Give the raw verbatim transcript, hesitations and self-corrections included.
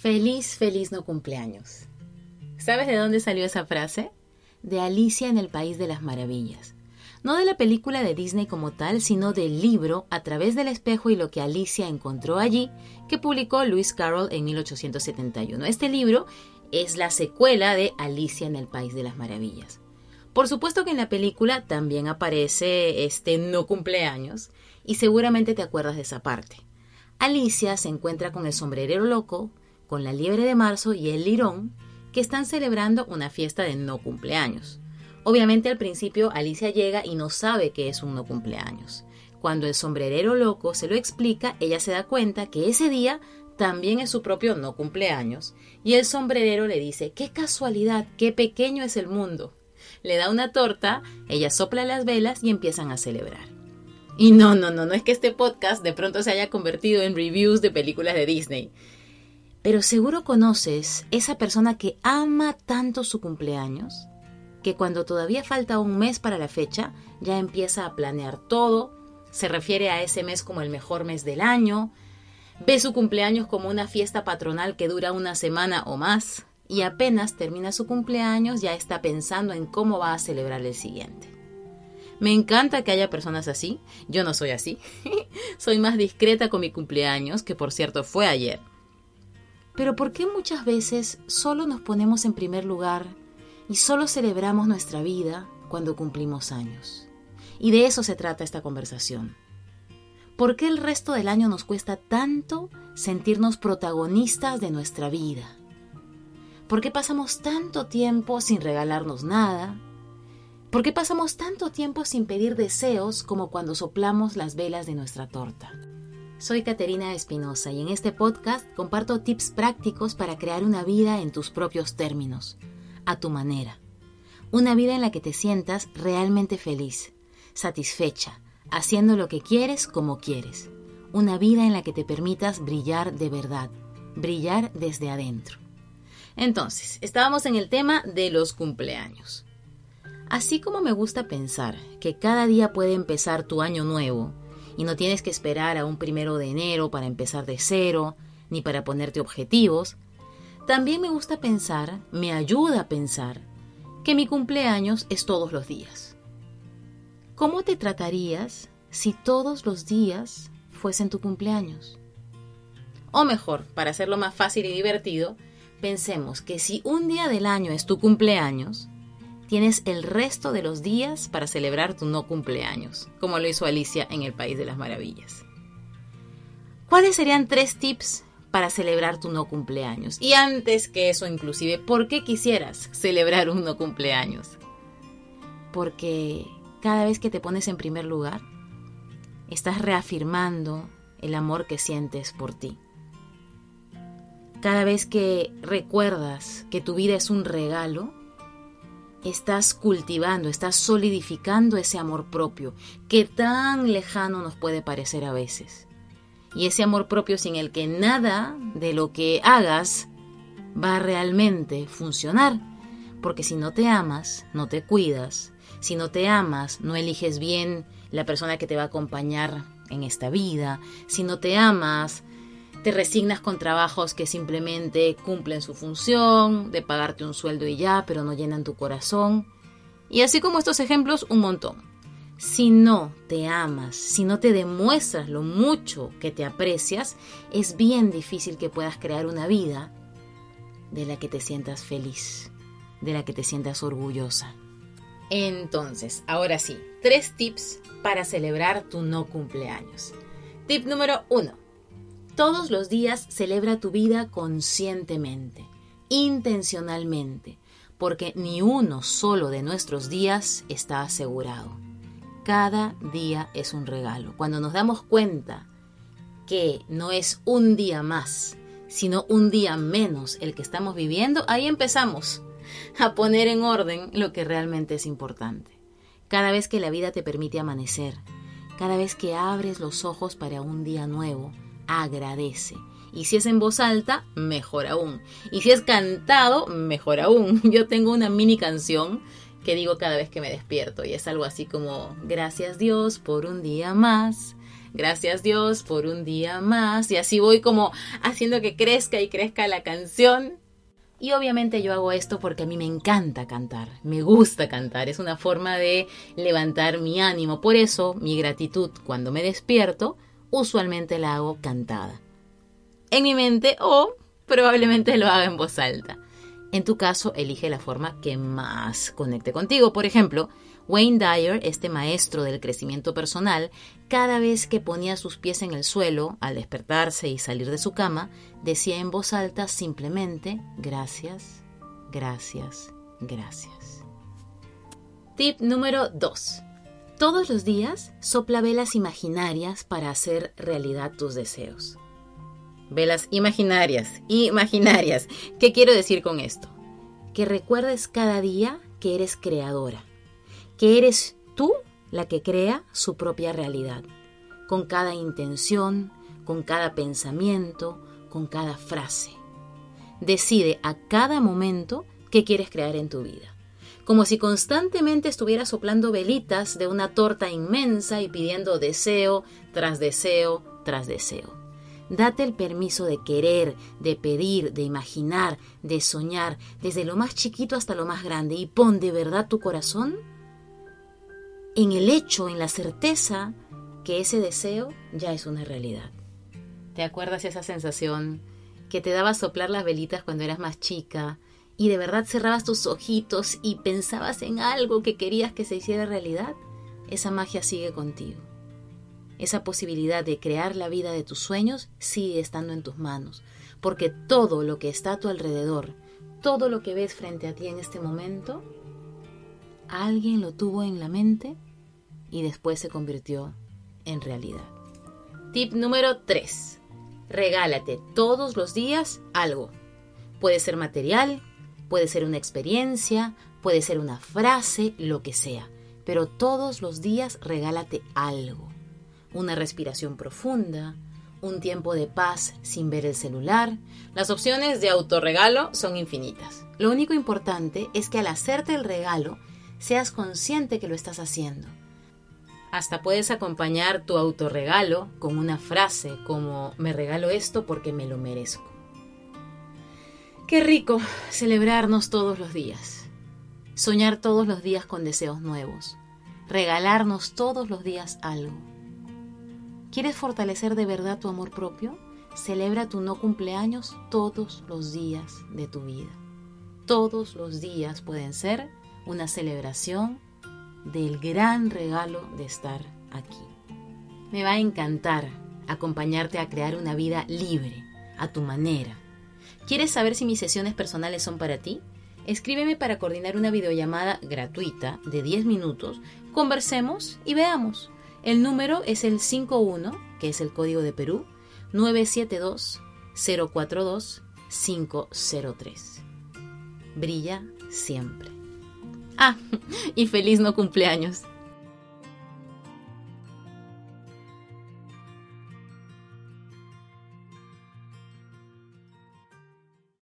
Feliz, feliz no cumpleaños. ¿Sabes de dónde salió esa frase? De Alicia en el País de las Maravillas. No de la película de Disney como tal, sino del libro A través del espejo y lo que Alicia encontró allí, que publicó Lewis Carroll en mil ochocientos setenta y uno. Este libro es la secuela de Alicia en el País de las Maravillas. Por supuesto que en la película también aparece este no cumpleaños y seguramente te acuerdas de esa parte. Alicia se encuentra con el sombrerero loco, con la liebre de marzo y el lirón, que están celebrando una fiesta de no cumpleaños. Obviamente al principio Alicia llega y no sabe que es un no cumpleaños. Cuando el sombrerero loco se lo explica, ella se da cuenta que ese día también es su propio no cumpleaños y el sombrerero le dice, ¡qué casualidad! ¡Qué pequeño es el mundo! Le da una torta, ella sopla las velas y empiezan a celebrar. Y no, no, no, no es que este podcast de pronto se haya convertido en reviews de películas de Disney. Pero seguro conoces esa persona que ama tanto su cumpleaños, que cuando todavía falta un mes para la fecha, ya empieza a planear todo, se refiere a ese mes como el mejor mes del año, ve su cumpleaños como una fiesta patronal que dura una semana o más, y apenas termina su cumpleaños ya está pensando en cómo va a celebrar el siguiente. Me encanta que haya personas así, yo no soy así, soy más discreta con mi cumpleaños, que por cierto fue ayer. Pero ¿por qué muchas veces solo nos ponemos en primer lugar y solo celebramos nuestra vida cuando cumplimos años? Y de eso se trata esta conversación. ¿Por qué el resto del año nos cuesta tanto sentirnos protagonistas de nuestra vida? ¿Por qué pasamos tanto tiempo sin regalarnos nada? ¿Por qué pasamos tanto tiempo sin pedir deseos como cuando soplamos las velas de nuestra torta? Soy Catherina Espinoza y en este podcast comparto tips prácticos para crear una vida en tus propios términos, a tu manera. Una vida en la que te sientas realmente feliz, satisfecha, haciendo lo que quieres como quieres. Una vida en la que te permitas brillar de verdad, brillar desde adentro. Entonces, estábamos en el tema de los cumpleaños. Así como me gusta pensar que cada día puede empezar tu año nuevo y no tienes que esperar a un primero de enero para empezar de cero, ni para ponerte objetivos, también me gusta pensar, me ayuda a pensar, que mi cumpleaños es todos los días. ¿Cómo te tratarías si todos los días fuesen tu cumpleaños? O mejor, para hacerlo más fácil y divertido, pensemos que si un día del año es tu cumpleaños, tienes el resto de los días para celebrar tu no cumpleaños, como lo hizo Alicia en el País de las Maravillas. ¿Cuáles serían tres tips para celebrar tu no cumpleaños? Y antes que eso, inclusive, ¿por qué quisieras celebrar un no cumpleaños? Porque cada vez que te pones en primer lugar, estás reafirmando el amor que sientes por ti. Cada vez que recuerdas que tu vida es un regalo, estás cultivando, estás solidificando ese amor propio que tan lejano nos puede parecer a veces. Y ese amor propio sin el que nada de lo que hagas va a realmente funcionar. Porque si no te amas, no te cuidas. Si no te amas, no eliges bien la persona que te va a acompañar en esta vida. Si no te amas, te resignas con trabajos que simplemente cumplen su función, de pagarte un sueldo y ya, pero no llenan tu corazón. Y así como estos ejemplos, un montón. Si no te amas, si no te demuestras lo mucho que te aprecias, es bien difícil que puedas crear una vida de la que te sientas feliz, de la que te sientas orgullosa. Entonces, ahora sí, tres tips para celebrar tu no cumpleaños. Tip número uno. Todos los días celebra tu vida conscientemente, intencionalmente, porque ni uno solo de nuestros días está asegurado. Cada día es un regalo. Cuando nos damos cuenta que no es un día más, sino un día menos el que estamos viviendo, ahí empezamos a poner en orden lo que realmente es importante. Cada vez que la vida te permite amanecer, cada vez que abres los ojos para un día nuevo, agradece. Y si es en voz alta, mejor aún. Y si es cantado, mejor aún. Yo tengo una mini canción que digo cada vez que me despierto y es algo así como: gracias Dios por un día más, Gracias Dios por un día más. Y así voy como haciendo que crezca y crezca la canción. Y obviamente yo hago esto porque a mí me encanta cantar, me gusta cantar, es una forma de levantar mi ánimo. Por eso mi gratitud cuando me despierto, usualmente la hago cantada. En mi mente o probablemente lo haga en voz alta. En tu caso, elige la forma que más conecte contigo. Por ejemplo, Wayne Dyer, este maestro del crecimiento personal, cada vez que ponía sus pies en el suelo, al despertarse y salir de su cama, decía en voz alta simplemente, gracias, gracias, gracias. Tip número dos. Todos los días, sopla velas imaginarias para hacer realidad tus deseos. Velas imaginarias, imaginarias. ¿Qué quiero decir con esto? Que recuerdes cada día que eres creadora. Que eres tú la que crea su propia realidad, con cada intención, con cada pensamiento, con cada frase. Decide a cada momento qué quieres crear en tu vida. Como si constantemente estuvieras soplando velitas de una torta inmensa y pidiendo deseo tras deseo tras deseo. Date el permiso de querer, de pedir, de imaginar, de soñar, desde lo más chiquito hasta lo más grande, y pon de verdad tu corazón en el hecho, en la certeza que ese deseo ya es una realidad. ¿Te acuerdas esa sensación que te daba soplar las velitas cuando eras más chica y de verdad cerrabas tus ojitos y pensabas en algo que querías que se hiciera realidad? Esa magia sigue contigo. Esa posibilidad de crear la vida de tus sueños sigue estando en tus manos, porque todo lo que está a tu alrededor, todo lo que ves frente a ti en este momento, alguien lo tuvo en la mente y después se convirtió en realidad. Tip número tres. Regálate todos los días algo. Puede ser material, puede ser una experiencia, puede ser una frase, lo que sea. Pero todos los días regálate algo. Una respiración profunda, un tiempo de paz sin ver el celular. Las opciones de autorregalo son infinitas. Lo único importante es que al hacerte el regalo, seas consciente que lo estás haciendo. Hasta puedes acompañar tu autorregalo con una frase como me regalo esto porque me lo merezco. Qué rico celebrarnos todos los días, soñar todos los días con deseos nuevos, regalarnos todos los días algo. ¿Quieres fortalecer de verdad tu amor propio? Celebra tu no cumpleaños todos los días de tu vida. Todos los días pueden ser una celebración del gran regalo de estar aquí. Me va a encantar acompañarte a crear una vida libre, a tu manera. ¿Quieres saber si mis sesiones personales son para ti? Escríbeme para coordinar una videollamada gratuita de diez minutos. Conversemos y veamos. El número es el cinco uno, que es el código de Perú, nueve siete dos, cero cuatro dos, cinco cero tres. Brilla siempre. Ah, y feliz no cumpleaños.